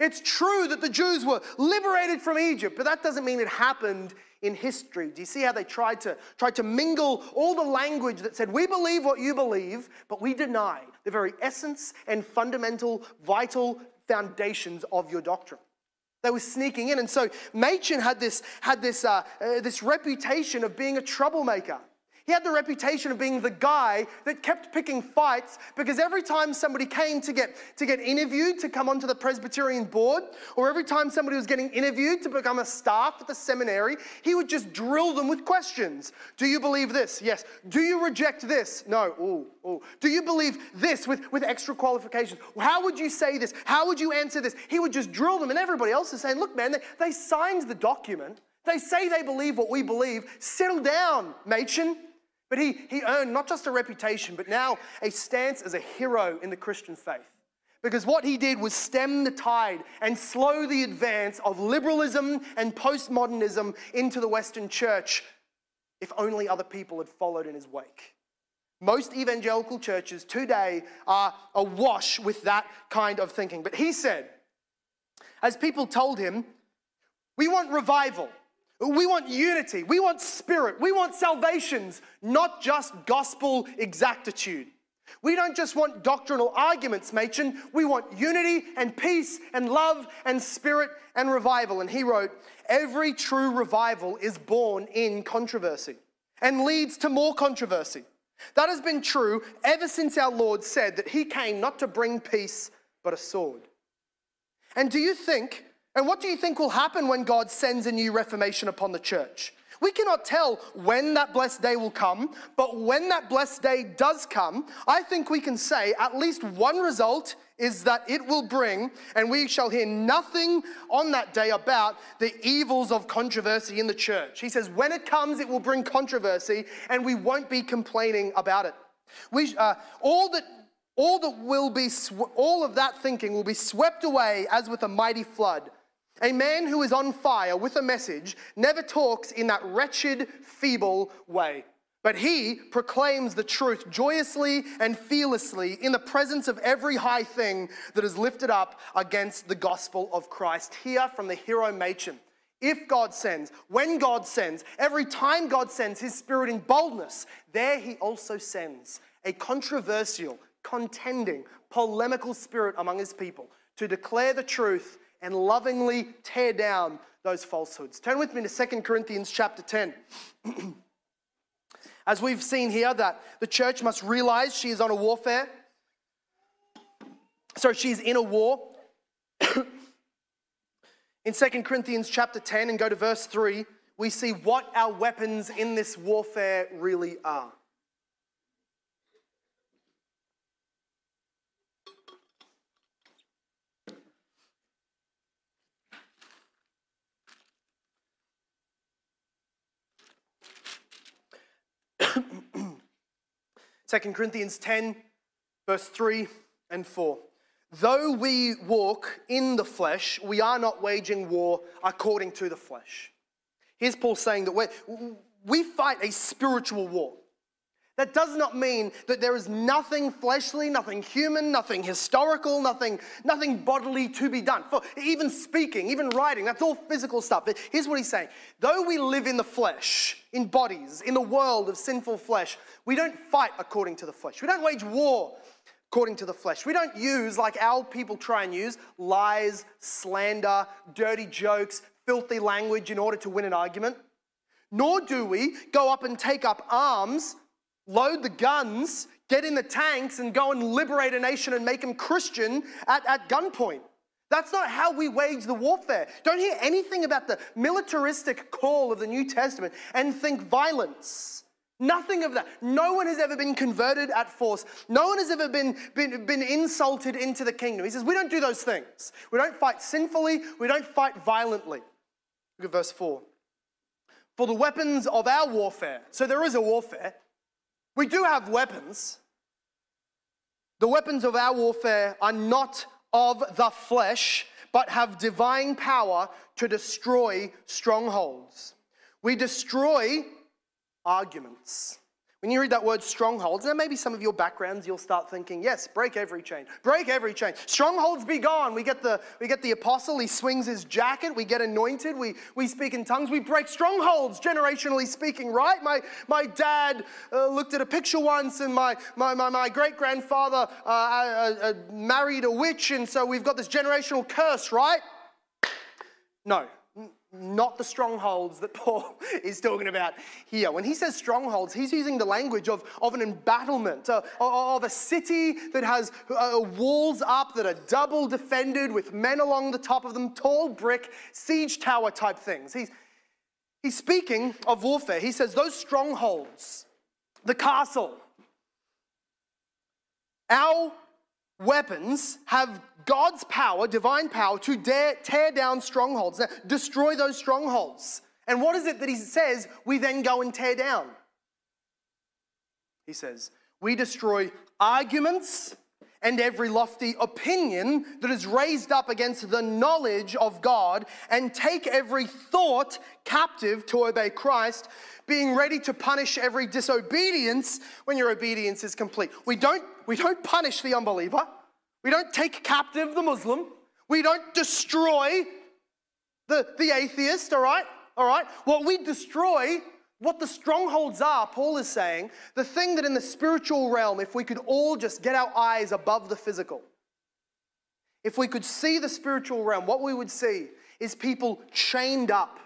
It's true that the Jews were liberated from Egypt, but that doesn't mean it happened in history. Do you see how they tried to, tried to mingle all the language that said, we believe what you believe, but we deny the very essence and fundamental, vital foundations of your doctrine? They were sneaking in. And so Machen had this, had this, uh, uh, this reputation of being a troublemaker. He had the reputation of being the guy that kept picking fights because every time somebody came to get, to get interviewed to come onto the Presbyterian board, or every time somebody was getting interviewed to become a staff at the seminary, he would just drill them with questions. Do you believe this? Yes. Do you reject this? No. Ooh, ooh. Do you believe this with, with extra qualifications? How would you say this? How would you answer this? He would just drill them, and everybody else is saying, look, man, they, they signed the document. They say they believe what we believe. Settle down, Machen. But he, he earned not just a reputation, but now a stance as a hero in the Christian faith. Because what he did was stem the tide and slow the advance of liberalism and postmodernism into the Western church, if only other people had followed in his wake. Most evangelical churches today are awash with that kind of thinking. But he said, as people told him, we want revival. We want unity, we want spirit, we want salvations, not just gospel exactitude. We don't just want doctrinal arguments, Machen. We want unity and peace and love and spirit and revival. And he wrote, every true revival is born in controversy and leads to more controversy. That has been true ever since our Lord said that he came not to bring peace, but a sword. And do you think And what do you think will happen when God sends a new reformation upon the church? We cannot tell when that blessed day will come, but when that blessed day does come, I think we can say at least one result is that it will bring, and we shall hear nothing on that day about the evils of controversy in the church. He says when it comes, it will bring controversy, and we won't be complaining about it. We, uh, all that, all that will be, sw- all of that thinking will be swept away as with a mighty flood. A man who is on fire with a message never talks in that wretched, feeble way, but he proclaims the truth joyously and fearlessly in the presence of every high thing that is lifted up against the gospel of Christ. Hear from the hero Machen. If God sends, when God sends, every time God sends his Spirit in boldness, there he also sends a controversial, contending, polemical spirit among his people to declare the truth and lovingly tear down those falsehoods. Turn with me to Second Corinthians chapter ten. As we've seen here, that the church must realize she is on a warfare. So she's in a war. In Second Corinthians chapter ten, and go to verse three, we see what our weapons in this warfare really are. Second Corinthians ten, verse three and four. Though we walk in the flesh, we are not waging war according to the flesh. Here's Paul saying that we fight a spiritual war. That does not mean that there is nothing fleshly, nothing human, nothing historical, nothing, nothing bodily to be done. For even speaking, even writing, that's all physical stuff. But here's what he's saying. Though we live in the flesh, in bodies, in the world of sinful flesh, we don't fight according to the flesh. We don't wage war according to the flesh. We don't use, like our people try and use, lies, slander, dirty jokes, filthy language in order to win an argument. Nor do we go up and take up arms, load the guns, get in the tanks, and go and liberate a nation and make them Christian at, at gunpoint. That's not how we wage the warfare. Don't hear anything about the militaristic call of the New Testament and think violence. Nothing of that. No one has ever been converted at force. No one has ever been, been, been insulted into the kingdom. He says, we don't do those things. We don't fight sinfully. We don't fight violently. Look at verse four. For the weapons of our warfare, so there is a warfare, we do have weapons. The weapons of our warfare are not of the flesh, but have divine power to destroy strongholds. We destroy arguments. When you read that word strongholds, and maybe some of your backgrounds, you'll start thinking, yes, break every chain. Break every chain. Strongholds be gone. We get the, we get the apostle. He swings his jacket. We get anointed. We, we speak in tongues. We break strongholds, generationally speaking, right? My, my dad uh, looked at a picture once, and my, my, my, my great-grandfather uh, uh, uh, married a witch, and so we've got this generational curse, right? No. Not the strongholds that Paul is talking about here. When he says strongholds, he's using the language of, of an embattlement, uh, of a city that has uh, walls up that are double defended with men along the top of them, tall brick, siege tower type things. He's, he's speaking of warfare. He says those strongholds, the castle, our weapons have God's power, divine power, to dare, tear down strongholds, destroy those strongholds. And what is it that he says we then go and tear down? He says, we destroy arguments and every lofty opinion that is raised up against the knowledge of God, and take every thought captive to obey Christ, being ready to punish every disobedience when your obedience is complete. We don't, we don't punish the unbeliever. We don't take captive the Muslim. We don't destroy the, the atheist, all right? All right? What we destroy, what the strongholds are, Paul is saying, the thing that in the spiritual realm, if we could all just get our eyes above the physical, if we could see the spiritual realm, what we would see is people chained up,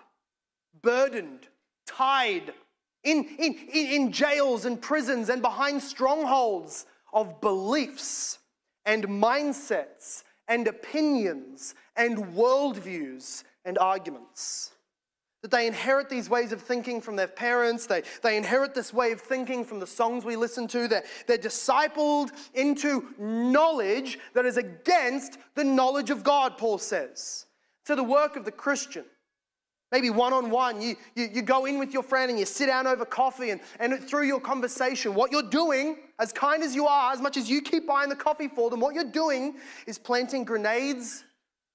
burdened, tied, in, in, in jails and prisons and behind strongholds of beliefs and mindsets and opinions and worldviews and arguments. That they inherit these ways of thinking from their parents. They, they inherit this way of thinking from the songs we listen to. They're, they're discipled into knowledge that is against the knowledge of God, Paul says. So the work of the Christian, maybe one-on-one, you, you, you go in with your friend and you sit down over coffee and, and through your conversation, what you're doing, as kind as you are, as much as you keep buying the coffee for them, what you're doing is planting grenades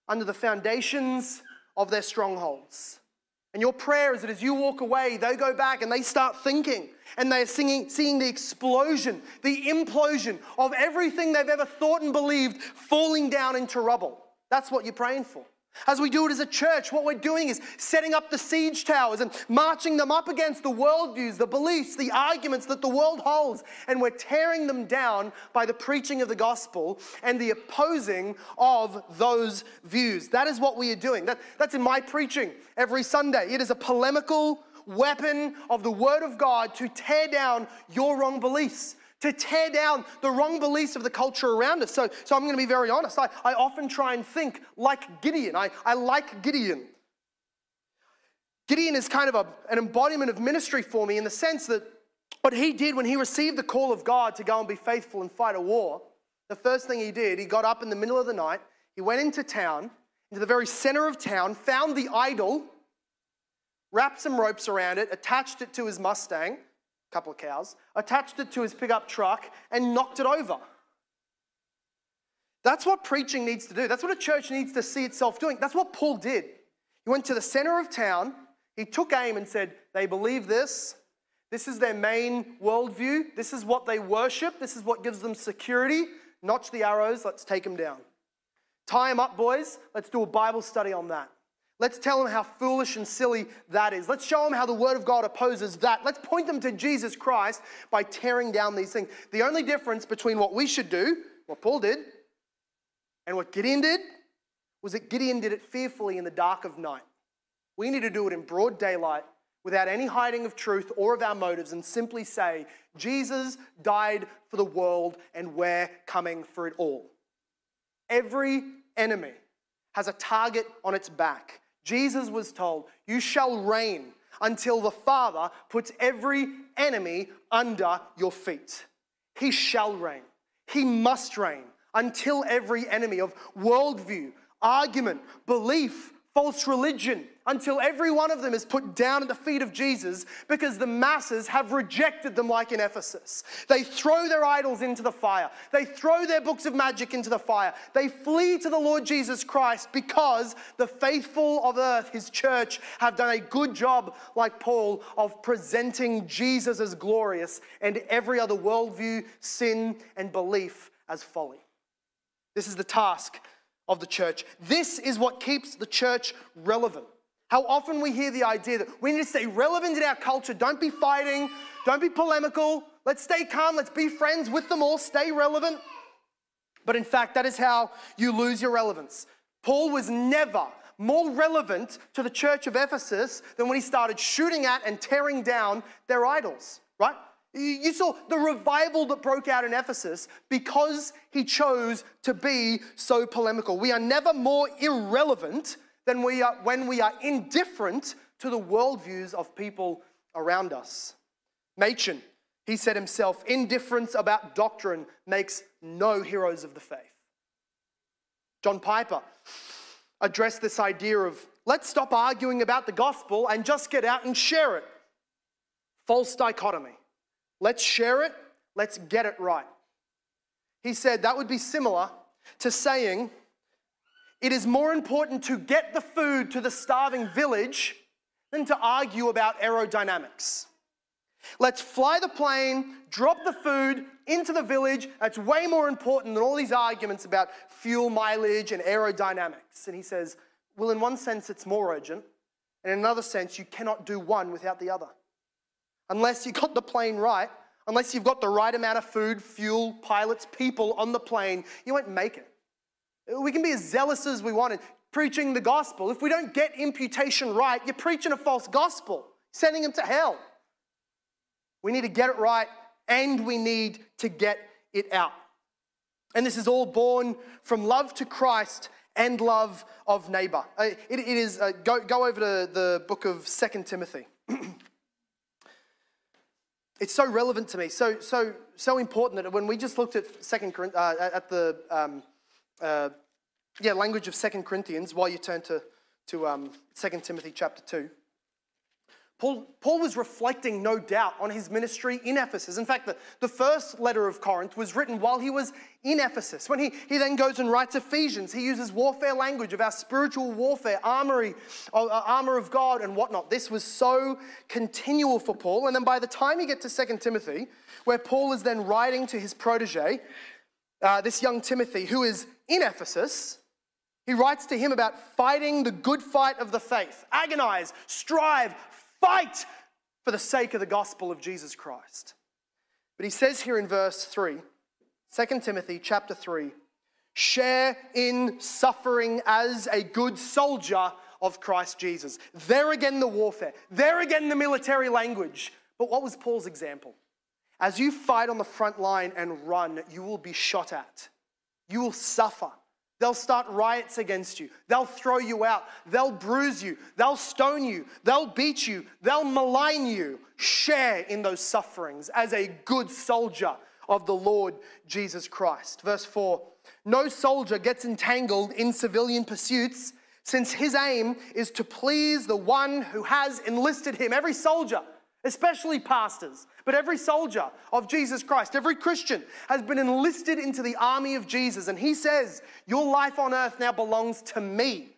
under the foundations of their strongholds. And your prayer is that as you walk away, they go back and they start thinking and they are singing, seeing the explosion, the implosion of everything they've ever thought and believed falling down into rubble. That's what you're praying for. As we do it as a church, what we're doing is setting up the siege towers and marching them up against the worldviews, the beliefs, the arguments that the world holds. And we're tearing them down by the preaching of the gospel and the opposing of those views. That is what we are doing. That, that's in my preaching every Sunday. It is a polemical weapon of the Word of God to tear down your wrong beliefs, to tear down the wrong beliefs of the culture around us. So, so I'm going to be very honest. I, I often try and think like Gideon. I, I like Gideon. Gideon is kind of a, an embodiment of ministry for me in the sense that what he did when he received the call of God to go and be faithful and fight a war, the first thing he did, he got up in the middle of the night, he went into town, into the very center of town, found the idol, wrapped some ropes around it, attached it to his Mustang, couple of cows, attached it to his pickup truck and knocked it over. That's what preaching needs to do. That's what a church needs to see itself doing. That's what Paul did. He went to the center of town, he took aim and said, they believe this, this is their main worldview, this is what they worship, this is what gives them security, notch the arrows, let's take them down. Tie them up, boys, let's do a Bible study on that. Let's tell them how foolish and silly that is. Let's show them how the Word of God opposes that. Let's point them to Jesus Christ by tearing down these things. The only difference between what we should do, what Paul did, and what Gideon did, was that Gideon did it fearfully in the dark of night. We need to do it in broad daylight without any hiding of truth or of our motives and simply say, Jesus died for the world and we're coming for it all. Every enemy has a target on its back. Jesus was told, you shall reign until the Father puts every enemy under your feet. He shall reign. He must reign until every enemy of worldview, argument, belief, false religion, until every one of them is put down at the feet of Jesus, because the masses have rejected them like in Ephesus. They throw their idols into the fire. They throw their books of magic into the fire. They flee to the Lord Jesus Christ because the faithful of earth, his church, have done a good job, like Paul, of presenting Jesus as glorious and every other worldview, sin, and belief as folly. This is the task of the church. This is what keeps the church relevant. How often we hear the idea that we need to stay relevant in our culture. Don't be fighting. Don't be polemical. Let's stay calm. Let's be friends with them all. Stay relevant. But in fact, that is how you lose your relevance. Paul was never more relevant to the church of Ephesus than when he started shooting at and tearing down their idols, right? You saw the revival that broke out in Ephesus because he chose to be so polemical. We are never more irrelevant than we are when we are indifferent to the worldviews of people around us. Machen, he said himself, indifference about doctrine makes no heroes of the faith. John Piper addressed this idea of, let's stop arguing about the gospel and just get out and share it. False dichotomy. Let's share it, let's get it right. He said that would be similar to saying, it is more important to get the food to the starving village than to argue about aerodynamics. Let's fly the plane, drop the food into the village. That's way more important than all these arguments about fuel mileage and aerodynamics. And he says, well, in one sense, it's more urgent. And in another sense, you cannot do one without the other. Unless you got the plane right, unless you've got the right amount of food, fuel, pilots, people on the plane, you won't make it. We can be as zealous as we want in preaching the gospel. If we don't get imputation right, you're preaching a false gospel, sending them to hell. We need to get it right, and we need to get it out. And this is all born from love to Christ and love of neighbor. It, it is, uh, go, go over to the book of Second Timothy. It's so relevant to me, so so so important that when we just looked at Second uh, at the um, uh, yeah language of Second Corinthians, while you turn to to um, Second Timothy chapter two, Paul Paul was reflecting, no doubt, on his ministry in Ephesus. In fact, the, the first letter of Corinth was written while he was in Ephesus. When he, he then goes and writes Ephesians, he uses warfare language of our spiritual warfare, armory, uh, armor of God and whatnot. This was so continual for Paul. And then by the time you get to Second Timothy, where Paul is then writing to his protege, uh, this young Timothy, who is in Ephesus, he writes to him about fighting the good fight of the faith. Agonize, strive, fight for the sake of the gospel of Jesus Christ. But he says here in verse three, Second Timothy chapter three, share in suffering as a good soldier of Christ Jesus. There again the warfare. There again the military language. But what was Paul's example? As you fight on the front line and run, you will be shot at. You will suffer. They'll start riots against you. They'll throw you out. They'll bruise you. They'll stone you. They'll beat you. They'll malign you. Share in those sufferings as a good soldier of the Lord Jesus Christ. Verse four, no soldier gets entangled in civilian pursuits, since his aim is to please the one who has enlisted him. Every soldier, especially pastors, but every soldier of Jesus Christ, every Christian has been enlisted into the army of Jesus. And he says, your life on earth now belongs to me.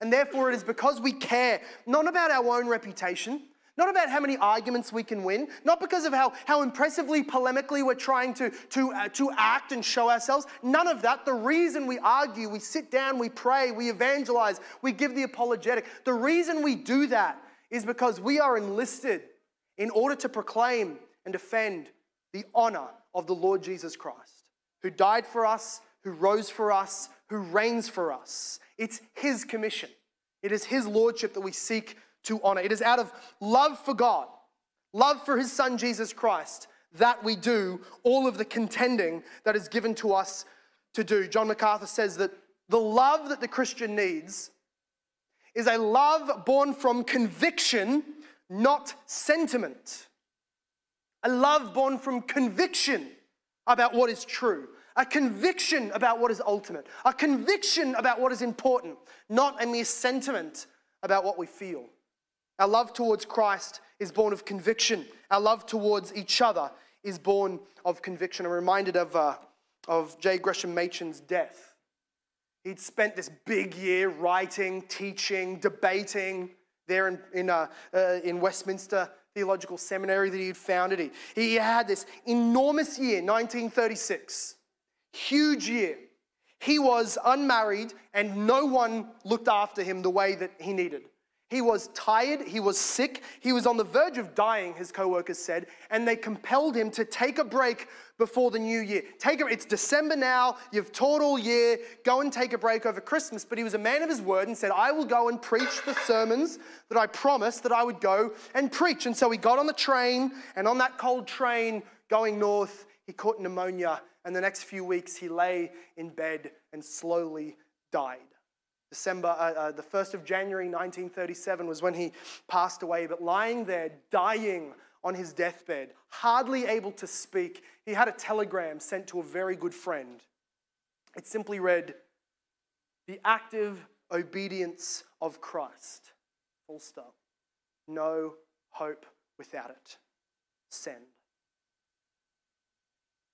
And therefore it is because we care, not about our own reputation, not about how many arguments we can win, not because of how, how impressively, polemically we're trying to, to, uh, to act and show ourselves. None of that. The reason we argue, we sit down, we pray, we evangelize, we give the apologetic. The reason we do that is because we are enlisted in order to proclaim and defend the honor of the Lord Jesus Christ, who died for us, who rose for us, who reigns for us. It's his commission. It is his lordship that we seek to honor. It is out of love for God, love for his son Jesus Christ, that we do all of the contending that is given to us to do. John MacArthur says that the love that the Christian needs is a love born from conviction, not sentiment. A love born from conviction about what is true, a conviction about what is ultimate, a conviction about what is important, not a mere sentiment about what we feel. Our love towards Christ is born of conviction. Our love towards each other is born of conviction. I'm reminded of, uh, of J. Gresham Machen's death. He'd spent this big year writing, teaching, debating, there in, in, uh, uh, in Westminster Theological Seminary that he had founded. He, he had this enormous year, nineteen thirty-six, huge year. He was unmarried and no one looked after him the way that he needed. He was tired, he was sick, he was on the verge of dying, his co-workers said, and they compelled him to take a break before the new year. Take a, it's December now, you've taught all year, go and take a break over Christmas. But he was a man of his word and said, I will go and preach the sermons that I promised that I would go and preach. And so he got on the train, and on that cold train going north, he caught pneumonia, and the next few weeks he lay in bed and slowly died. December, uh, uh, the first of January nineteen thirty-seven was when he passed away, but lying there, dying on his deathbed, hardly able to speak, he had a telegram sent to a very good friend. It simply read, the active obedience of Christ, full stop. No hope without it. Send.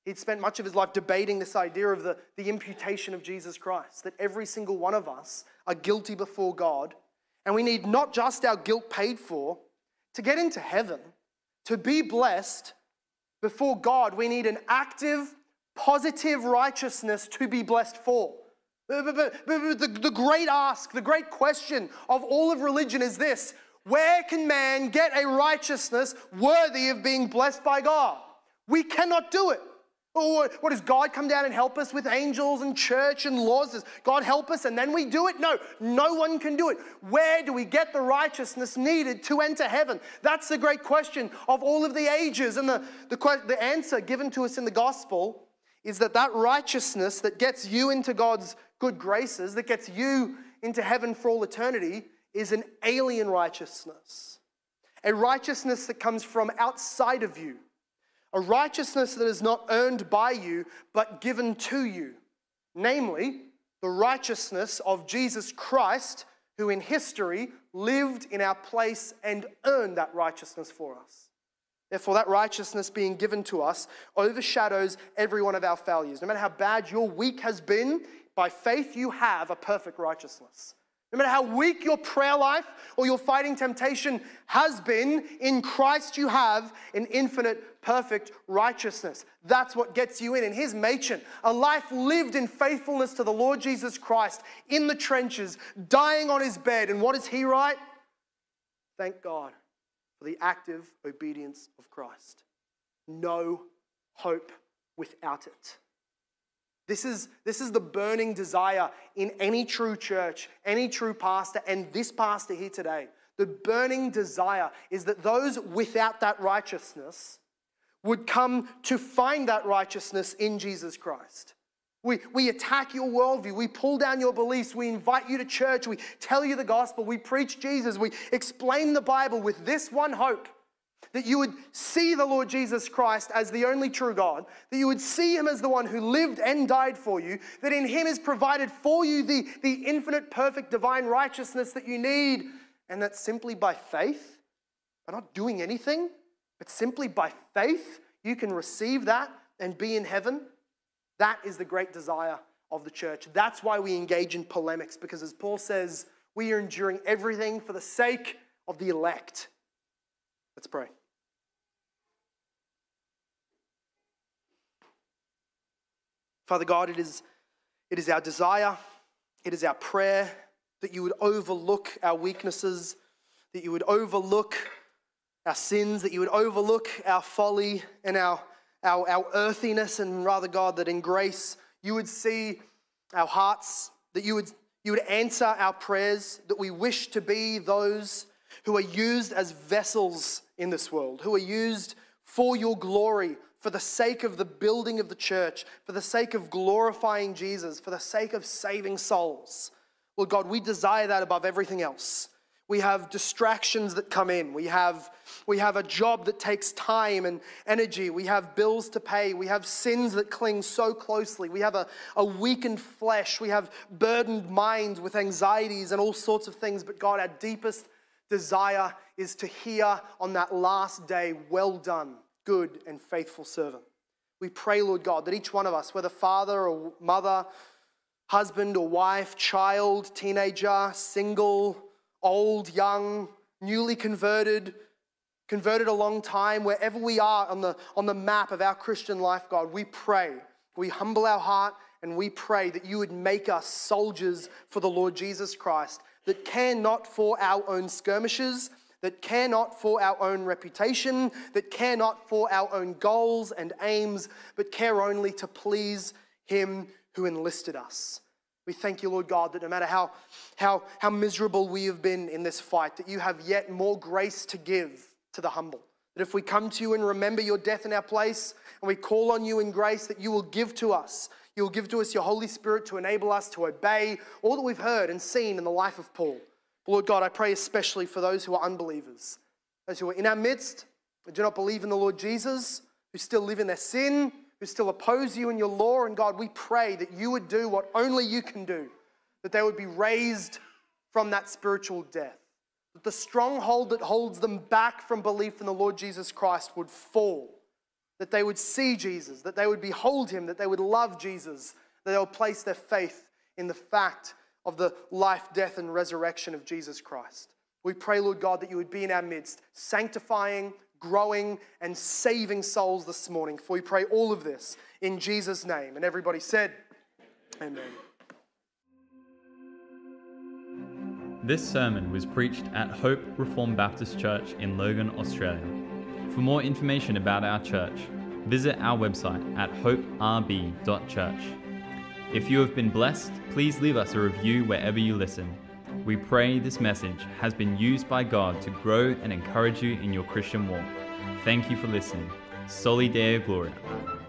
He'd spent much of his life debating this idea of the, the imputation of Jesus Christ, that every single one of us are guilty before God, and we need not just our guilt paid for. To get into heaven, to be blessed before God, we need an active, positive righteousness to be blessed for. The, the great ask, the great question of all of religion is this: where can man get a righteousness worthy of being blessed by God? We cannot do it. Oh, what does God come down and help us with angels and church and laws? Does God help us and then we do it? No, no one can do it. Where do we get the righteousness needed to enter heaven? That's the great question of all of the ages. And the, the, the answer given to us in the gospel is that that righteousness that gets you into God's good graces, that gets you into heaven for all eternity, is an alien righteousness. A righteousness that comes from outside of you. A righteousness that is not earned by you, but given to you. Namely, the righteousness of Jesus Christ, who in history lived in our place and earned that righteousness for us. Therefore, that righteousness being given to us overshadows every one of our failures. No matter how bad your week has been, by faith you have a perfect righteousness. No matter how weak your prayer life or your fighting temptation has been, in Christ you have an infinite, perfect righteousness. That's what gets you in. In his machen, a life lived in faithfulness to the Lord Jesus Christ, in the trenches, dying on his bed. And what does he write? Thank God for the active obedience of Christ. No hope without it. This is, this is the burning desire in any true church, any true pastor, and this pastor here today. The burning desire is that those without that righteousness would come to find that righteousness in Jesus Christ. We, we attack your worldview. We pull down your beliefs. We invite you to church. We tell you the gospel. We preach Jesus. We explain the Bible with this one hope: that you would see the Lord Jesus Christ as the only true God, that you would see him as the one who lived and died for you, that in him is provided for you the, the infinite, perfect, divine righteousness that you need, and that simply by faith, by not doing anything, but simply by faith, you can receive that and be in heaven. That is the great desire of the church. That's why we engage in polemics, because as Paul says, we are enduring everything for the sake of the elect. Let's pray. Father God, it is, it is our desire, it is our prayer that you would overlook our weaknesses, that you would overlook our sins, that you would overlook our folly and our, our, our earthiness, and rather, God, that in grace you would see our hearts, that you would, you would answer our prayers, that we wish to be those who are used as vessels in this world, who are used for your glory, for the sake of the building of the church, for the sake of glorifying Jesus, for the sake of saving souls. Lord God, we desire that above everything else. We have distractions that come in. We have, we have a job that takes time and energy. We have bills to pay. We have sins that cling so closely. We have a, a weakened flesh. We have burdened minds with anxieties and all sorts of things. But God, our deepest desire is to hear on that last day, well done, good and faithful servant. We pray, Lord God, that each one of us, whether father or mother, husband or wife, child, teenager, single, old, young, newly converted, converted a long time, wherever we are on the, on the map of our Christian life, God, we pray, we humble our heart and we pray that you would make us soldiers for the Lord Jesus Christ, that care not for our own skirmishes, that care not for our own reputation, that care not for our own goals and aims, but care only to please him who enlisted us. We thank you, Lord God, that no matter how, how, how miserable we have been in this fight, that you have yet more grace to give to the humble. That if we come to you and remember your death in our place, and we call on you in grace, that you will give to us. You'll give to us your Holy Spirit to enable us to obey all that we've heard and seen in the life of Paul. But Lord God, I pray especially for those who are unbelievers, those who are in our midst, who do not believe in the Lord Jesus, who still live in their sin, who still oppose you and your law. And God, we pray that you would do what only you can do, that they would be raised from that spiritual death, that the stronghold that holds them back from belief in the Lord Jesus Christ would fall, that they would see Jesus, that they would behold him, that they would love Jesus, that they would place their faith in the fact of the life, death, and resurrection of Jesus Christ. We pray, Lord God, that you would be in our midst, sanctifying, growing, and saving souls this morning. For we pray all of this in Jesus' name. And everybody said, amen. This sermon was preached at Hope Reformed Baptist Church in Logan, Australia. For more information about our church, visit our website at hope r b dot church. If you have been blessed, please leave us a review wherever you listen. We pray this message has been used by God to grow and encourage you in your Christian walk. Thank you for listening. Soli Deo Gloria.